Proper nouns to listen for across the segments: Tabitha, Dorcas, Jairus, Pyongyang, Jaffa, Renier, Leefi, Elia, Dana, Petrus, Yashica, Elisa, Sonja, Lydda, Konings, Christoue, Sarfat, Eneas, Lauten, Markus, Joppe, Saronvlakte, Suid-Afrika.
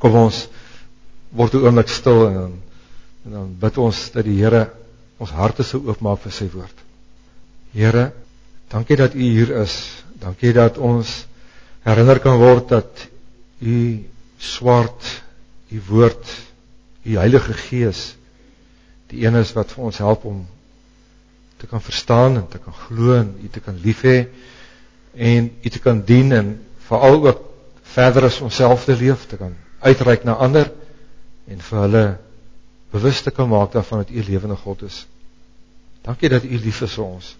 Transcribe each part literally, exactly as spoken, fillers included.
kom ons word 'n oomblik stil en dan, en dan bid ons dat die Here ons harte sou oopmaak vir sy woord. Here, dankie dat u hier is. Dankie dat ons herinner kan word dat u swaard, u woord, u Heilige Gees die een is wat vir ons help om te kan verstaan en te kan glo en u te kan lief hê en u te kan dien en veral ook verder as onsself te leef, te kan uitreik na ander en vir hulle bewus te kan maak daarvan dat u lewende God is. Dankie dat u lief is vir ons.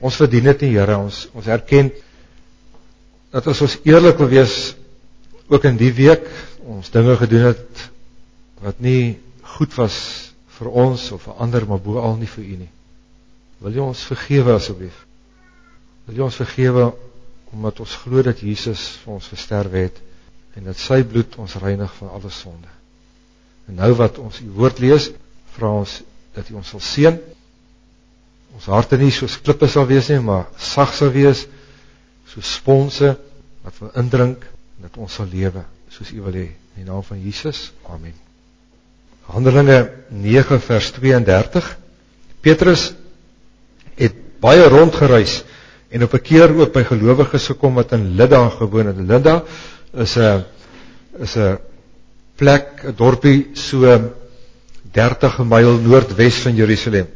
Ons verdien dit nie, Here, ons, ons erken dat ons ons eerlik wil wees ook in die week ons dinge gedoen het wat nie goed was vir ons of vir ander, maar boal nie vir u nie. Wil jy ons vergewe asseblief? Wil jy ons vergewe omdat ons glo dat Jesus vir ons gesterf het en dat sy bloed ons reinig van alle sonde. En nou wat ons u woord lees, vra ons dat u ons sal seën. Ons harte nie soos klippe sal wees nie, maar sag sal wees, soos sponse wat wil indrink en dat ons sal lewe soos u wil hê. In die naam van Jesus, amen. Handelinge nege vers tweeëndertig. Petrus het baie rondgereis en op 'n keer ook by gelowiges gekom wat in Lydda gewoon het. Lydda is 'n is 'n plek, 'n dorpie so dertig myl noordwes van Jerusalem.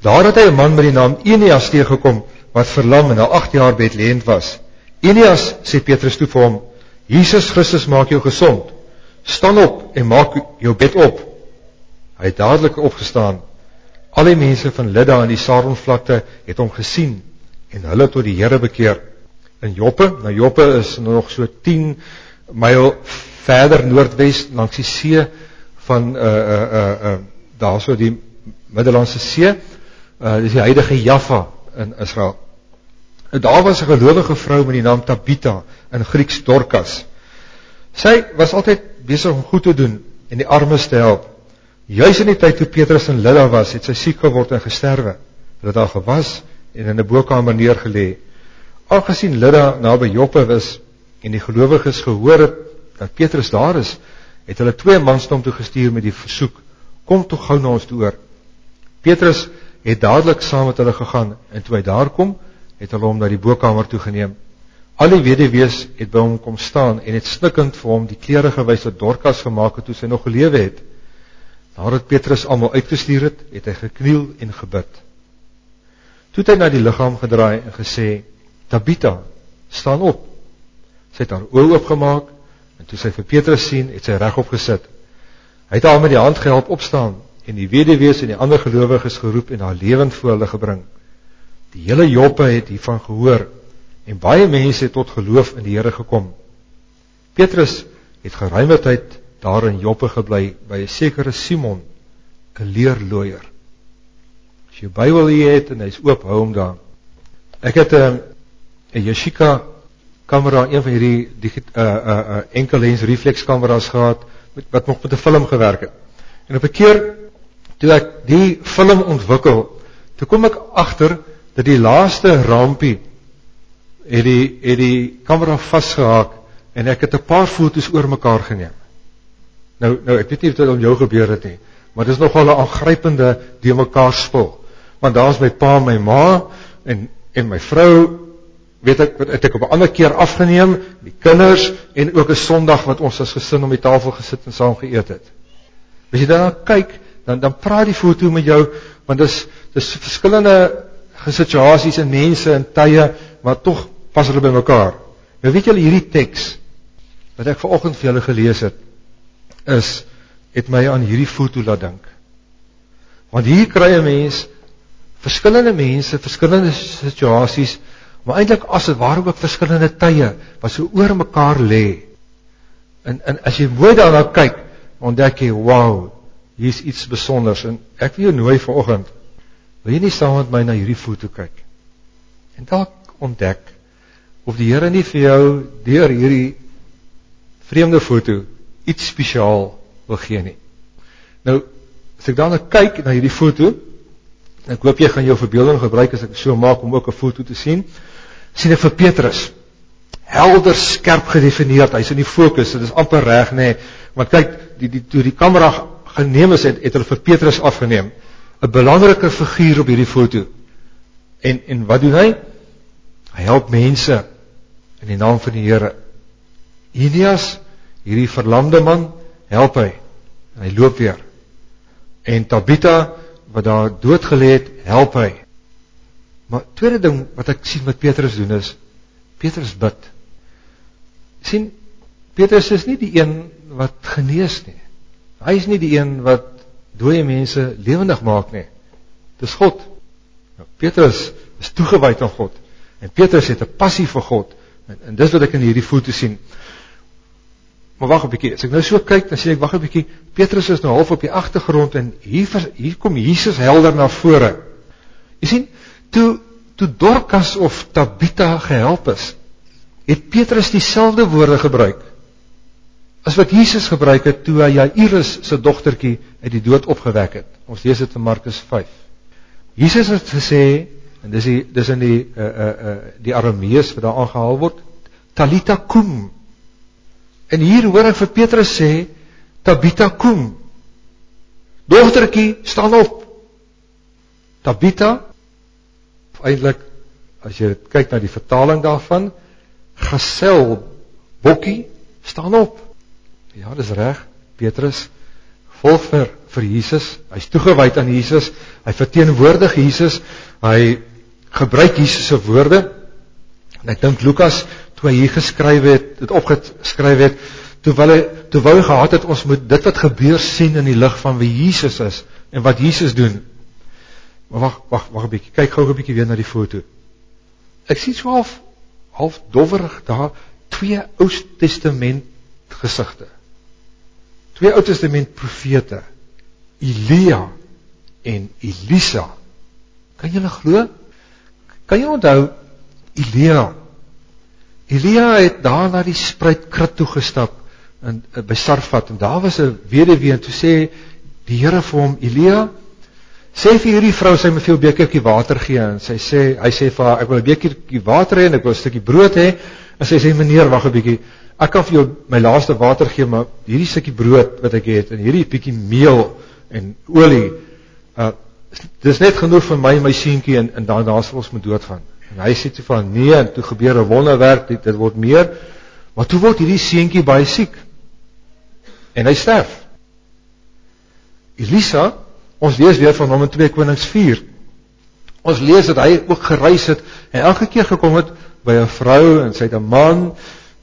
Daar het hy 'n man met die naam Eneas teëgekom wat verlam en al agt jaar bedlêend was. Eneas, sê Petrus toe vir hom, Jesus Christus maak jou gesond. Staan op en maak jou bed op. Hy het dadelik opgestaan. Al die mense van Lydda en die Saronvlakte het hom gesien en hulle tot die Here bekeer. In Joppe, nou Joppe is nog so tien myl verder noordwes langs die see van uh, uh, uh, uh, daar so die Middellandse see, uh, dis die huidige Jaffa in Israel. En daar was 'n gelowige vrou met die naam Tabitha, in Grieks Dorcas. Sy was altyd besig om goed te doen en die armes te help. Juis in die tyd toe Petrus in Lydda was, het sy siek geword en gesterwe. Hulle het haar gewas en in 'n bokamer neergelê. Aangesien Lydda naby Joppe was en die gelowiges gehoor het dat Petrus daar is, het hulle twee mans na hom toe gestuur met die versoek: "Kom toe gou na ons toe oor." Petrus het dadelik saam met hulle gegaan en toe hy daar kom, het hulle hom na die bokamer toe geneem. Al die weduwees het by hom kom staan en het snikkend vir hom die klere gewys wat Dorcas gemaak het toe sy nog gelewe het. Nadat Petrus almal uitgestuur het, het hy gekniel en gebid. Toe het hy na die liggaam gedraai en gesê: "Tabitha, staan op." Sy het haar oë oopgemaak en toe sy vir Petrus sien, het sy regop gesit. Hy het haar met die hand gehelp opstaan en die weduwees en die ander gelowiges geroep en haar lewend voor hulle gebring. Die hele Joppe het hiervan gehoor en baie mense het tot geloof in die Here gekom. Petrus het geruime tyd daar in Joppe gebly by 'n sekere Simon, 'n leerlooier. As jy Bybel hier het en hy's oop, hou hom daar. Ek het 'n um, Yashica kamera, een van hierdie digit, uh, uh, uh, enkellens reflekskameras gehad met, wat nog met 'n film gewerk het. En op 'n keer toe ek die film ontwikkel, toe kom ek agter dat die laaste rampie het die, het die kamera vastgehaak en ek het 'n paar foto's oor mekaar geneem. Nou, nou ek weet nie of dit om jou gebeur het nie, maar dit is nogal 'n aangrypende deur mekaar spul, want daar is my pa, my ma en, en my vrou, weet ek, het ek op 'n ander keer afgeneem, die kinders en ook 'n Sondag wat ons as gesin om die tafel gesit en saam geëet het. As jy daarna kyk, dan, dan praat die foto met jou, want dis, dis verskillende situasies en mense en tye, maar toch pas hulle by mekaar. Nou weet julle, hierdie teks wat ek vanoggend vir julle gelees het, is, het my aan hierdie foto laat dink. Want hier kry 'n mens verskillende mense, verskillende situasies, maar eintlik as dit ware ook verskillende tye wat so oor mekaar lê. En, en as jy mooi daarna kyk, ontdek jy, wow, hier is iets besonders. En ek wil jou nooi vanoggend, wil jy nie saam met my na hierdie foto kyk? En dalk ontdek of die Here nie vir jou deur hierdie vreemde foto iets spesiaal wil gee nie. Nou, as ek daarna kyk na hierdie foto, ek hoop jy gaan jou verbeelding gebruik as ek so maak om ook 'n foto te sien, sien ek vir Petrus. helder skerp gedefinieerd, hy is in die focus, dit is amper reg, nee, want kyk, die, die, toe die camera geneem is, het, het hulle vir Petrus afgeneem, een belangrike figuur op hierdie foto, en, en wat doen hy? Hy help mense, in die naam van die Here. Eneas, hierdie verlamde man, help hy, en hy loop weer, en Tabitha, wat daar doodgeleed, help hy. Maar tweede ding, wat ek sien met Petrus doen is, Petrus bid. Sien, Petrus is nie die een wat genees nie. Hy is nie die een wat dooie mense lewendig maak nie. Het is God. Nou, Petrus is toegewyd aan God. En Petrus het een passie vir God. En, en dis wat ek in hierdie foto sien. Maar wacht een bykie, as ek nou so kyk, dan sien ek, wacht een bykie, Petrus is nou half op die agtergrond, en hier, hier kom Jesus helder na vore. Jy sien, toe, toe Dorcas of Tabitha gehelp is, het Petrus dieselfde woorde gebruik, as wat Jesus gebruik het, toe hy Jairus sy dogtertjie uit die dood opgewek het. Ons lees dit in Markus vyf. Jesus het gesê, en dis, die, dis in die, uh, uh, uh, die Aramees wat daar aangehaal word, Talitha kum. En hier hoor ek vir Petrus sê, Tabitha kum. Dogtertjie, staan op. Tabitha, eintlik, as jy kyk na die vertaling daarvan, gesel, bokkie, staan op. Ja, dis reg, Petrus, volg vir, vir Jesus, hy is toegewyd aan Jesus, hy verteenwoordig Jesus, hy gebruik Jesus se woorde, en ek dink Lukas, toe hy hier geskryf het, het opgeskryf het, toe wou hy, toe wou hy gehad het, ons moet dit wat gebeur sien in die lig van wie Jesus is, en wat Jesus doen. Maar wacht, wacht, wacht een bykie, kyk gauw een bykie weer na die foto. Ek sien so half, half dowwerig daar, twee Oud Testament gesigte. Twee Oud Testament profete, Elia en Elisa. Kan julle glo? Kan julle onthou, Elia? Elia het daar na die spruitkrat toegestap, en, by Sarfat, en daar was een weduwee, en toe sê die Here vir hom, Elia, sê vir hierdie vrou, sy moet vir jou bekertjie water gee, en sy sê, hy sê vir haar, ek wil een bekertjie water hê, en ek wil een stukkie brood hê, en sy sê, meneer, wacht een bykie, ek kan vir jou my laaste water gee, maar hierdie stukkie brood wat ek het, en hierdie bykie meel en olie, uh, dit is net genoeg vir my en my sienkie, en, en daarna sal ons moet doodgaan. En hy sê toe van, nee, en toe gebeur een wonderwerk, dit, dit word meer, maar toe word hierdie sienkie baie siek, en hy sterf. Elisa, ons lees weer van hom in twee Konings vier, ons lees dat hy ook gereis het, en elke keer gekom het, by een vrou, en sy het een man,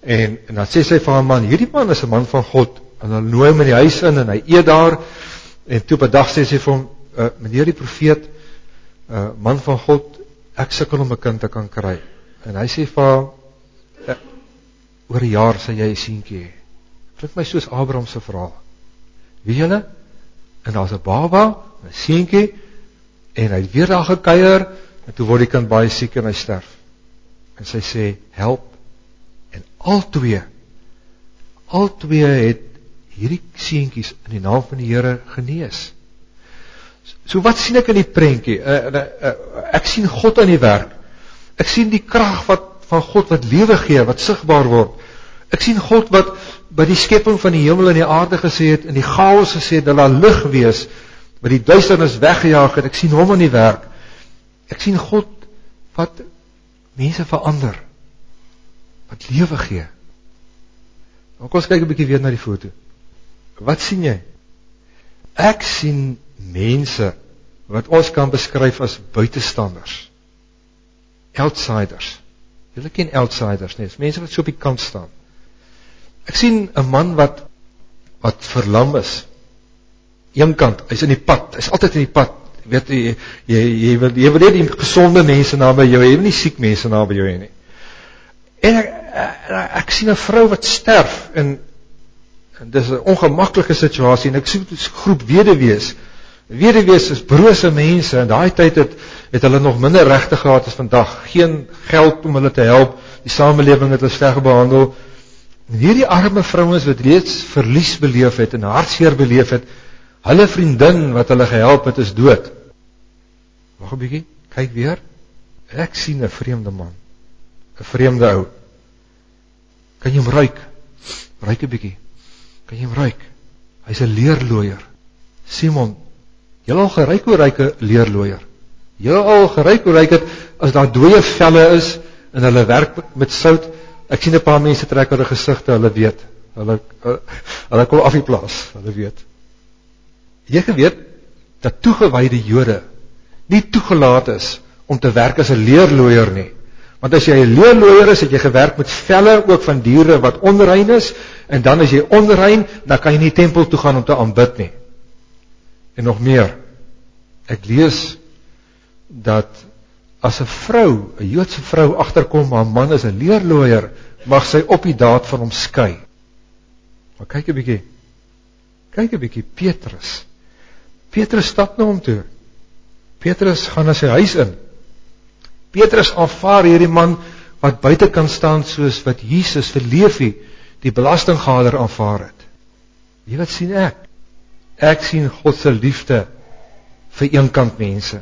en, en dan sê sy van een man, hierdie man is een man van God, en dan nooi hom in die huis in, en hy eet daar, en toe op een dag sê sy van, uh, meneer die profeet, uh, man van God, ek sukkel om my kind te kan kry, en hy sê van, uh, oor een jaar sal jy een sienkie, klink my soos Abraham se verhaal, weet julle, en daar is een baba, een sienkie, en hy het weer daar gekuier, en toe word die kind baie siek en hy sterf. En sy sê, help, en al twee, al twee het hierdie sienkies in die naam van die Here genees. So wat sien ek in die prentjie? Ek sien God aan die werk, ek sien die krag wat van God wat lewe gee, wat sigbaar word, ek sien God wat by die skepping van die hemel en die aarde gesê het, en die chaos gesê het, dat daar lig wees, wat die duisternis weggejaag het, ek sien hom aan die werk, ek sien God wat mense verander, wat lewe gee. Nou, kom ons kyk een bykie weer na die foto. Wat sien jy? Ek sien mense, wat ons kan beskryf as buitestanders, outsiders. Julle ken outsiders, nee, mense wat so op die kant staan. Ek sien een man wat, wat verlam is, een kant, hy is in die pad, hy is altyd in die pad, weet, jy, jy, jy wil jy wil nie die gezonde mense na by jou, jy wil nie siek mense na by jou nie. En ek, ek, ek sien een vrou wat sterf, en, en dit is een ongemakkelike situasie, en ek sien groep weduwees, weduwees is brose mense, en daai tyd het, het hulle nog minder regte gehad as vandag, geen geld om hulle te help, die samelewing het hulle sleg behandel, en hierdie arme vrouens wat reeds verlies beleef het, en hartseer beleef het, hulle vriendin wat hulle gehelp het is dood. Wacht een bykie, kyk weer, ek sien een vreemde man, een vreemde ou, Kan jy hom ruik? Ruik 'n bietjie. Kan jy hom ruik? Hy's 'n leerlooier. Simon, jy al geruik hoe ruik 'n leerlooier? Jy al geruik hoe ruik dit as daar dooie velle is en hulle werk met sout? Ek sien 'n paar mense trek hulle gesigte, hulle weet. Hulle hulle kom af die plaas, hulle weet. Jy geweet dat toegewyde Jode nie toegelaat is om te werk as 'n leerlooier nie. Want as jy 'n leerlooier is, het jy gewerk met velle ook van diere wat onrein is, en dan as jy onrein, dan kan jy nie tempel toe gaan om te aanbid nie. En nog meer, ek lees dat as 'n vrou, 'n Joodse vrou agterkom, haar man is 'n leerlooier, mag sy op die daad van hom skei. Maar kyk 'n bietjie, kyk 'n bietjie Petrus. Petrus stap na hom toe. Petrus gaan na sy huis in. Petrus aanvaar hierdie man wat buite kan staan soos wat Jesus vir Leefi, die belastinggaler, aanvaar het. Jy wat sien ek? Ek sien God se liefde vir eenkant mense.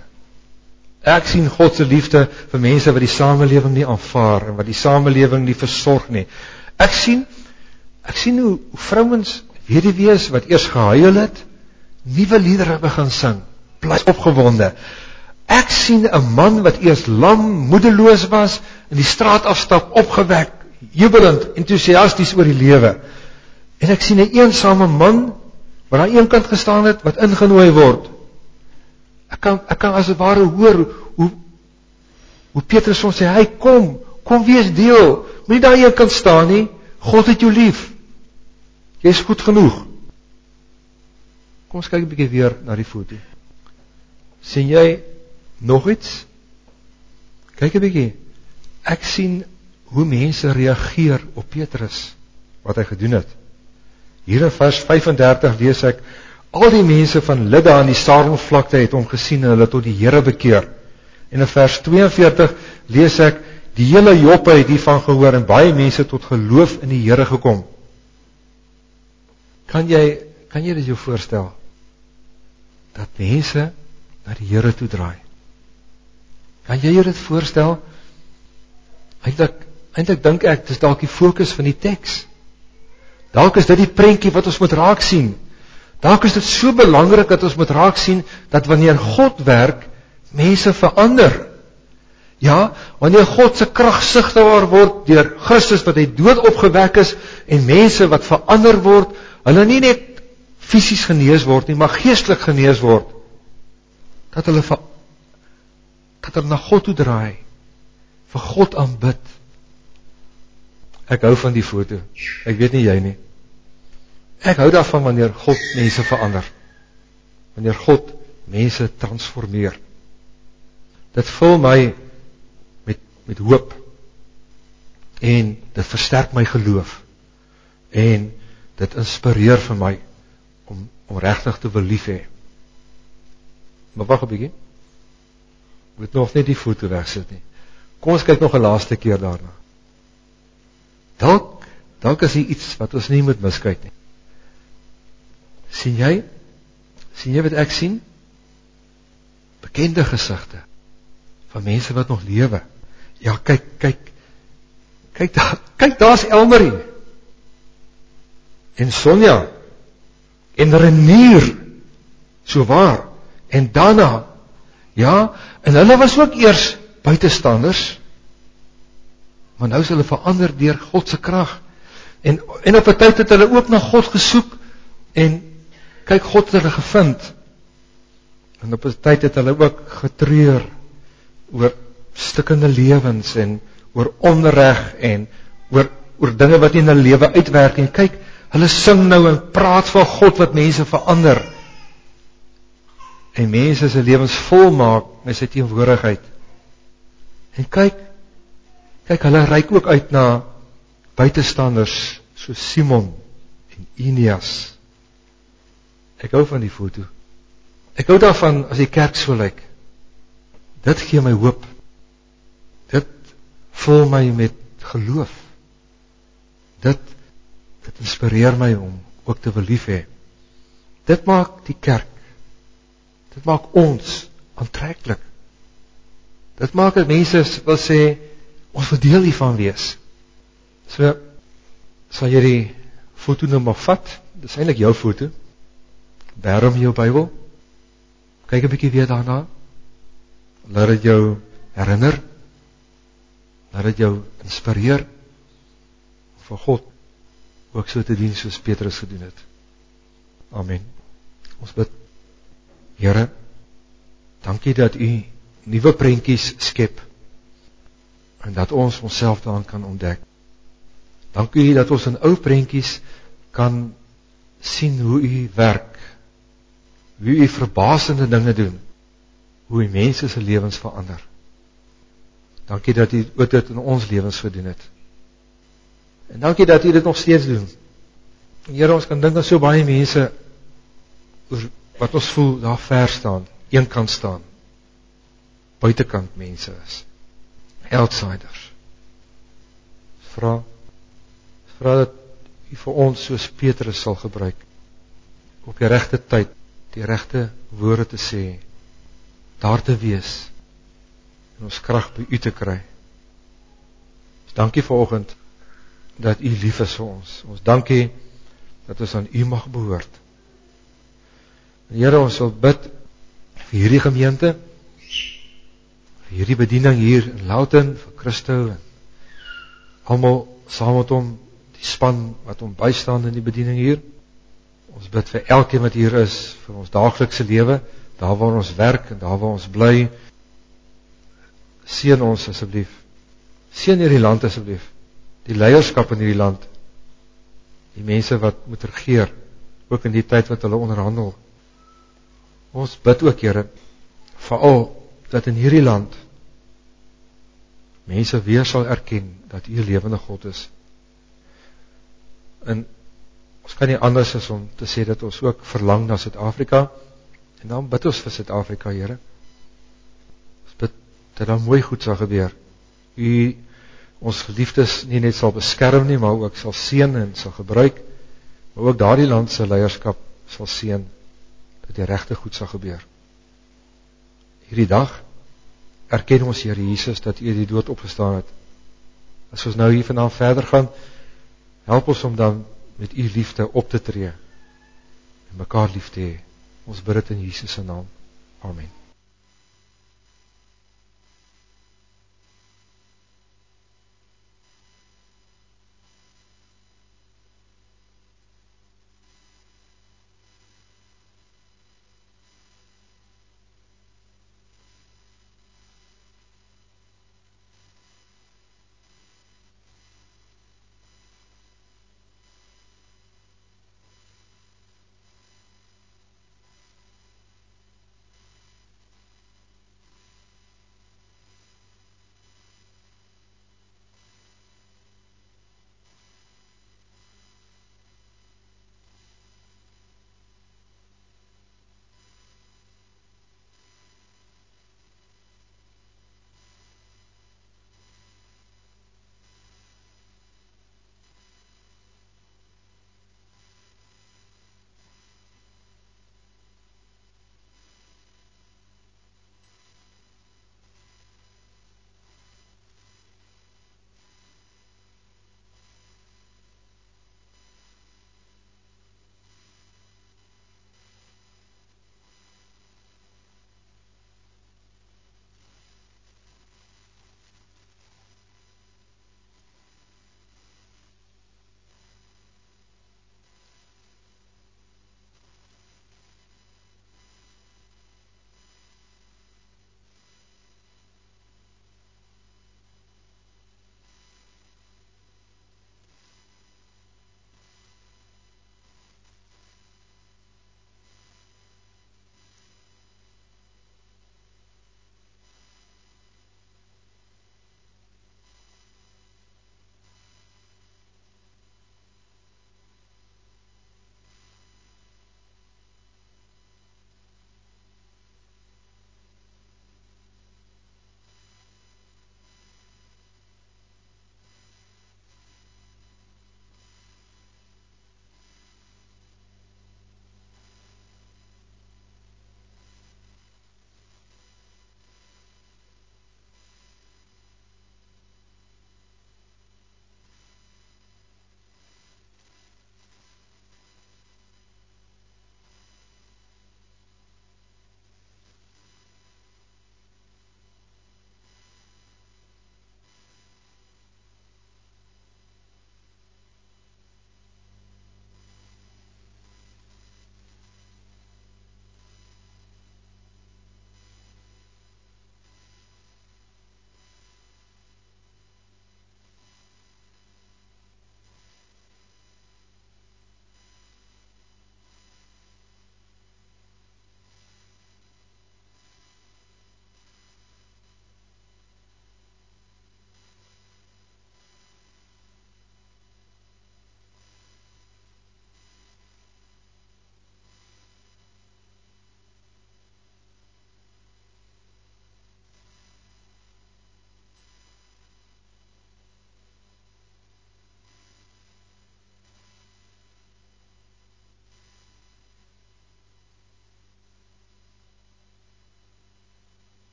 Ek sien God se liefde vir mense wat die samelewing nie aanvaar en wat die samelewing nie versorg nie. Ek sien, ek sien hoe, hoe vrouens, weduwees wat eers gehuil het, nuwe liedere begin sing, bly opgewonde. Ek sien 'n man wat eers lam, moedeloos was, in die straat afstap, opgewek, jubelend, enthousiasties oor die lewe. En ek sien 'n eensame man, wat aan een kant gestaan het, wat ingenooi word. Ek kan, ek kan as het ware hoor, hoe, hoe Petrus ons sê, hy kom, kom wees deel, moet nie daar een kant staan nie, God het jou lief, jy is goed genoeg. Kom ons kyk 'n bietjie weer na die foto. Sien jy nog iets? Kyk 'n bietjie. Ek sien hoe mense reageer op Petrus, wat hy gedoen het. Hier in vers vyf en dertig lees ek, al die mense van Lydda aan die Saronvlakte het hom gesien en hulle tot die Here bekeer. En in vers twee en veertig lees ek, die hele Joppe het hiervan gehoor en baie mense tot geloof in die Here gekom. Kan jy, kan jy dit jou voorstel? Dat mense na die Here toe draai. Kan jy jou dit voorstel? Eindelijk, eindelijk dink ek, dis dalk die focus van die teks. Dalk is dit die prentjie wat ons moet raak sien. Dalk is dit so belangrik dat ons moet raak sien, dat wanneer God werk, mense verander. Ja, wanneer God se krag sigbaar word deur Christus wat hy dood opgewek is, en mense wat verander word, hulle nie net fisies genees word nie, maar geestelik genees word. Dat hulle verander. Dat hulle na God toe draai, vir God aanbid. Ek hou van die foto, ek weet nie jy nie. Ek hou daarvan wanneer God mense verander, wanneer God mense transformeer. Dit vul my met, met hoop, en dit versterk my geloof, en dit inspireer vir my, om, om regtig te wil lief hê. Maar wag 'n bietjie, moet nog net die foto wegsit nie. Kom ons kyk nog 'n laaste keer daarna. Dalk, dalk is hier iets wat ons nie moet miskyk nie. Sien jy? Sien jy wat ek sien? Bekende gesigte van mense wat nog lewe. Ja, kyk, kyk, kyk daar, kyk daar's Elmarie en Sonja en Renier, so waar, en Dana. Ja, en hulle was ook eers buitestanders, maar nou is hulle verander deur God se krag. En, en op 'n tyd het hulle ook na God gesoek, en kyk, God het hulle gevind. En op 'n tyd het hulle ook getreur oor stikkende lewens, en oor onreg, en oor, oor dinge wat in hulle lewe uitwerk. En kyk, hulle sing nou en praat van God wat mense verander, en mense sy lewens volmaak met sy teenwoordigheid. En kyk, kyk, hulle reik ook uit na buitestanders, soos Simon en Eneas. Ek hou van die foto. Ek hou daarvan as die kerk so lyk. Dit gee my hoop. Dit vul my met geloof. Dit, dit inspireer my om ook te wil lief hê. Dit maak die kerk, dit maak ons aantreklik. Dit maak dat mense wil sê, ons wil deel hiervan wees. So, sal jy die foto nou maar vat, dit is eindelijk jou foto, bær om jou Bybel, kyk een bykie weer daarna, laat het jou herinner, laat het jou inspireer, vir God, ook so te dien soos Petrus gedoen het. Amen. Ons bid, Here, dankie dat u nieuwe prentjies skep, en dat ons onsself daaraan kan ontdek. Dankie dat ons in ou prentjies kan sien hoe u werk, hoe u verbasende dinge doen, hoe u mense se lewens verander. Dankie dat u ook dit in ons lewens gedoen het. En dankie dat u dit nog steeds doen. Here, ons kan dink aan so baie mense wat ons voel daar ver staan, een kant staan, buitekant mense is, outsiders. Vra, vra dat u vir ons soos Petrus sal gebruik, op die regte tyd, die regte woorde te sê, daar te wees, en ons krag by u te kry. Dankie vanoggend, dat u lief is vir ons. Ons dankie, dat ons aan u mag behoort. En Here, ons wil bid vir hierdie gemeente, vir hierdie bediening hier in Lauten, vir Christoue, en allemaal saam met hom, die span wat hom bystaan in die bediening hier. Ons bid vir elkeen wat hier is, vir ons daaglikse lewe, daar waar ons werk en daar waar ons bly. Seën ons asseblief. Seën hierdie land asseblief. Die leierskap in hierdie land, die mense wat moet regeer, ook in die tyd wat hulle onderhandel. Ons bid ook, Here, veral dat in hierdie land, mense weer sal erken dat u lewende God is. En ons kan nie anders as om te sê dat ons ook verlang na Suid-Afrika, en dan bid ons vir Suid-Afrika, Here. Ons bid dat daar mooi goed sal gebeur. U ons geliefdes nie net sal beskerm nie, maar ook sal seën en sal gebruik, maar ook daardie land se leierskap sal seën, dat die regte goed sal gebeur. Hierdie dag erken ons, Here Jesus, dat u die dood opgestaan het. As ons nou hier vandaan verder gaan, help ons om dan met u liefde op te tree, en mekaar lief te hê. Ons bid dit in Jesus se naam. Amen.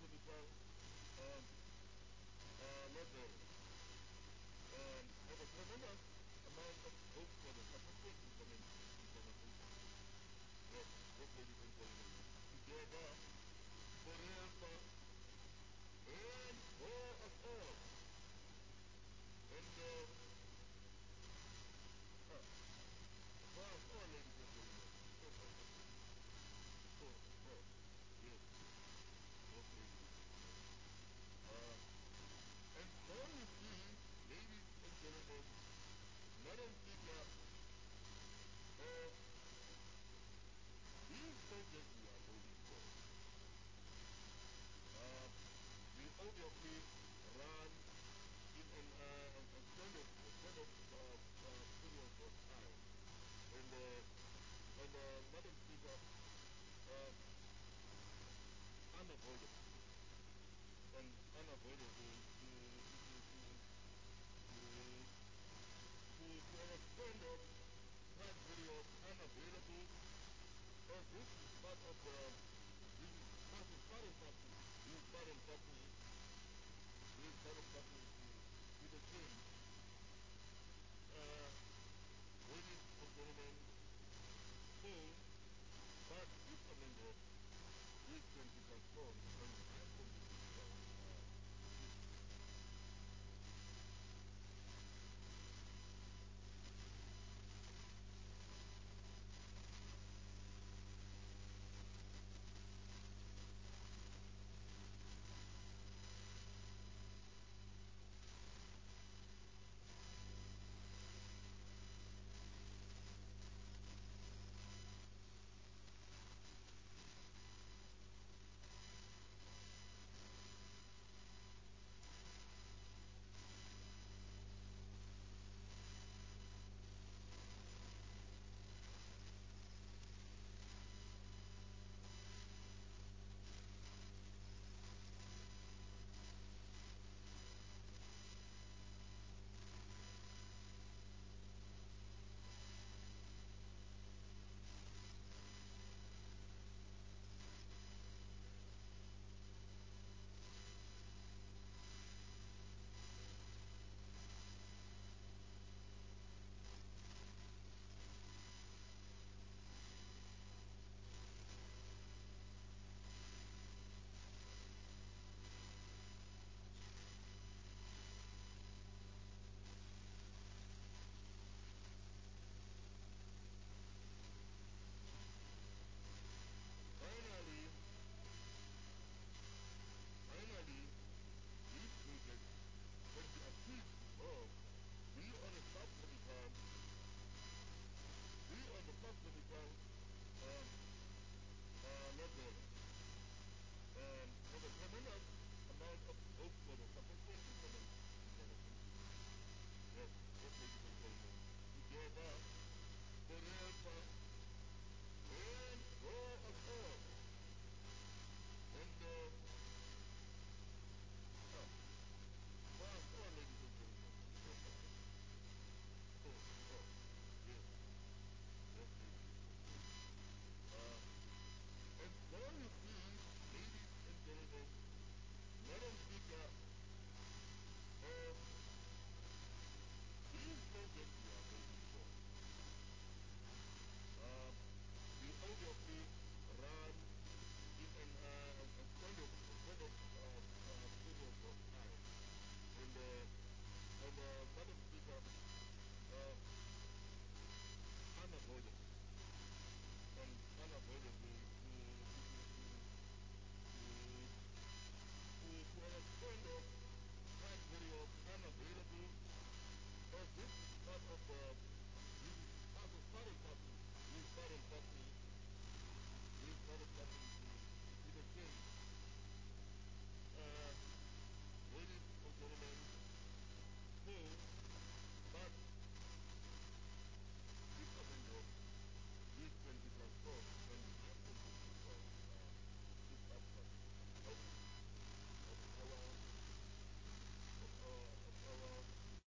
to become um, uh, level. Um, and a tremendous amount of hope for the subsequent implementation. Yes, hope for the implementation. Together, forever, and for us all. And uh, uh, for us all, ladies and gentlemen. So, so, so, so, yes. Okay. Uh, and so you see, ladies and gentlemen, Madam Speaker, uh, these subjects we are holding for, uh, we obviously run in an uh, extended, extended uh, uh, period of time. And, uh, and uh, Madam Speaker, uh, unavoidable. And unavoidable to, to, to, to, to, to an extended time period, unavailable. As this is part of the, this is part of foreign country, this is foreign country, this is foreign country to, to the change. Uh, ladies and gentlemen, so, but this amendment, this can be transformed.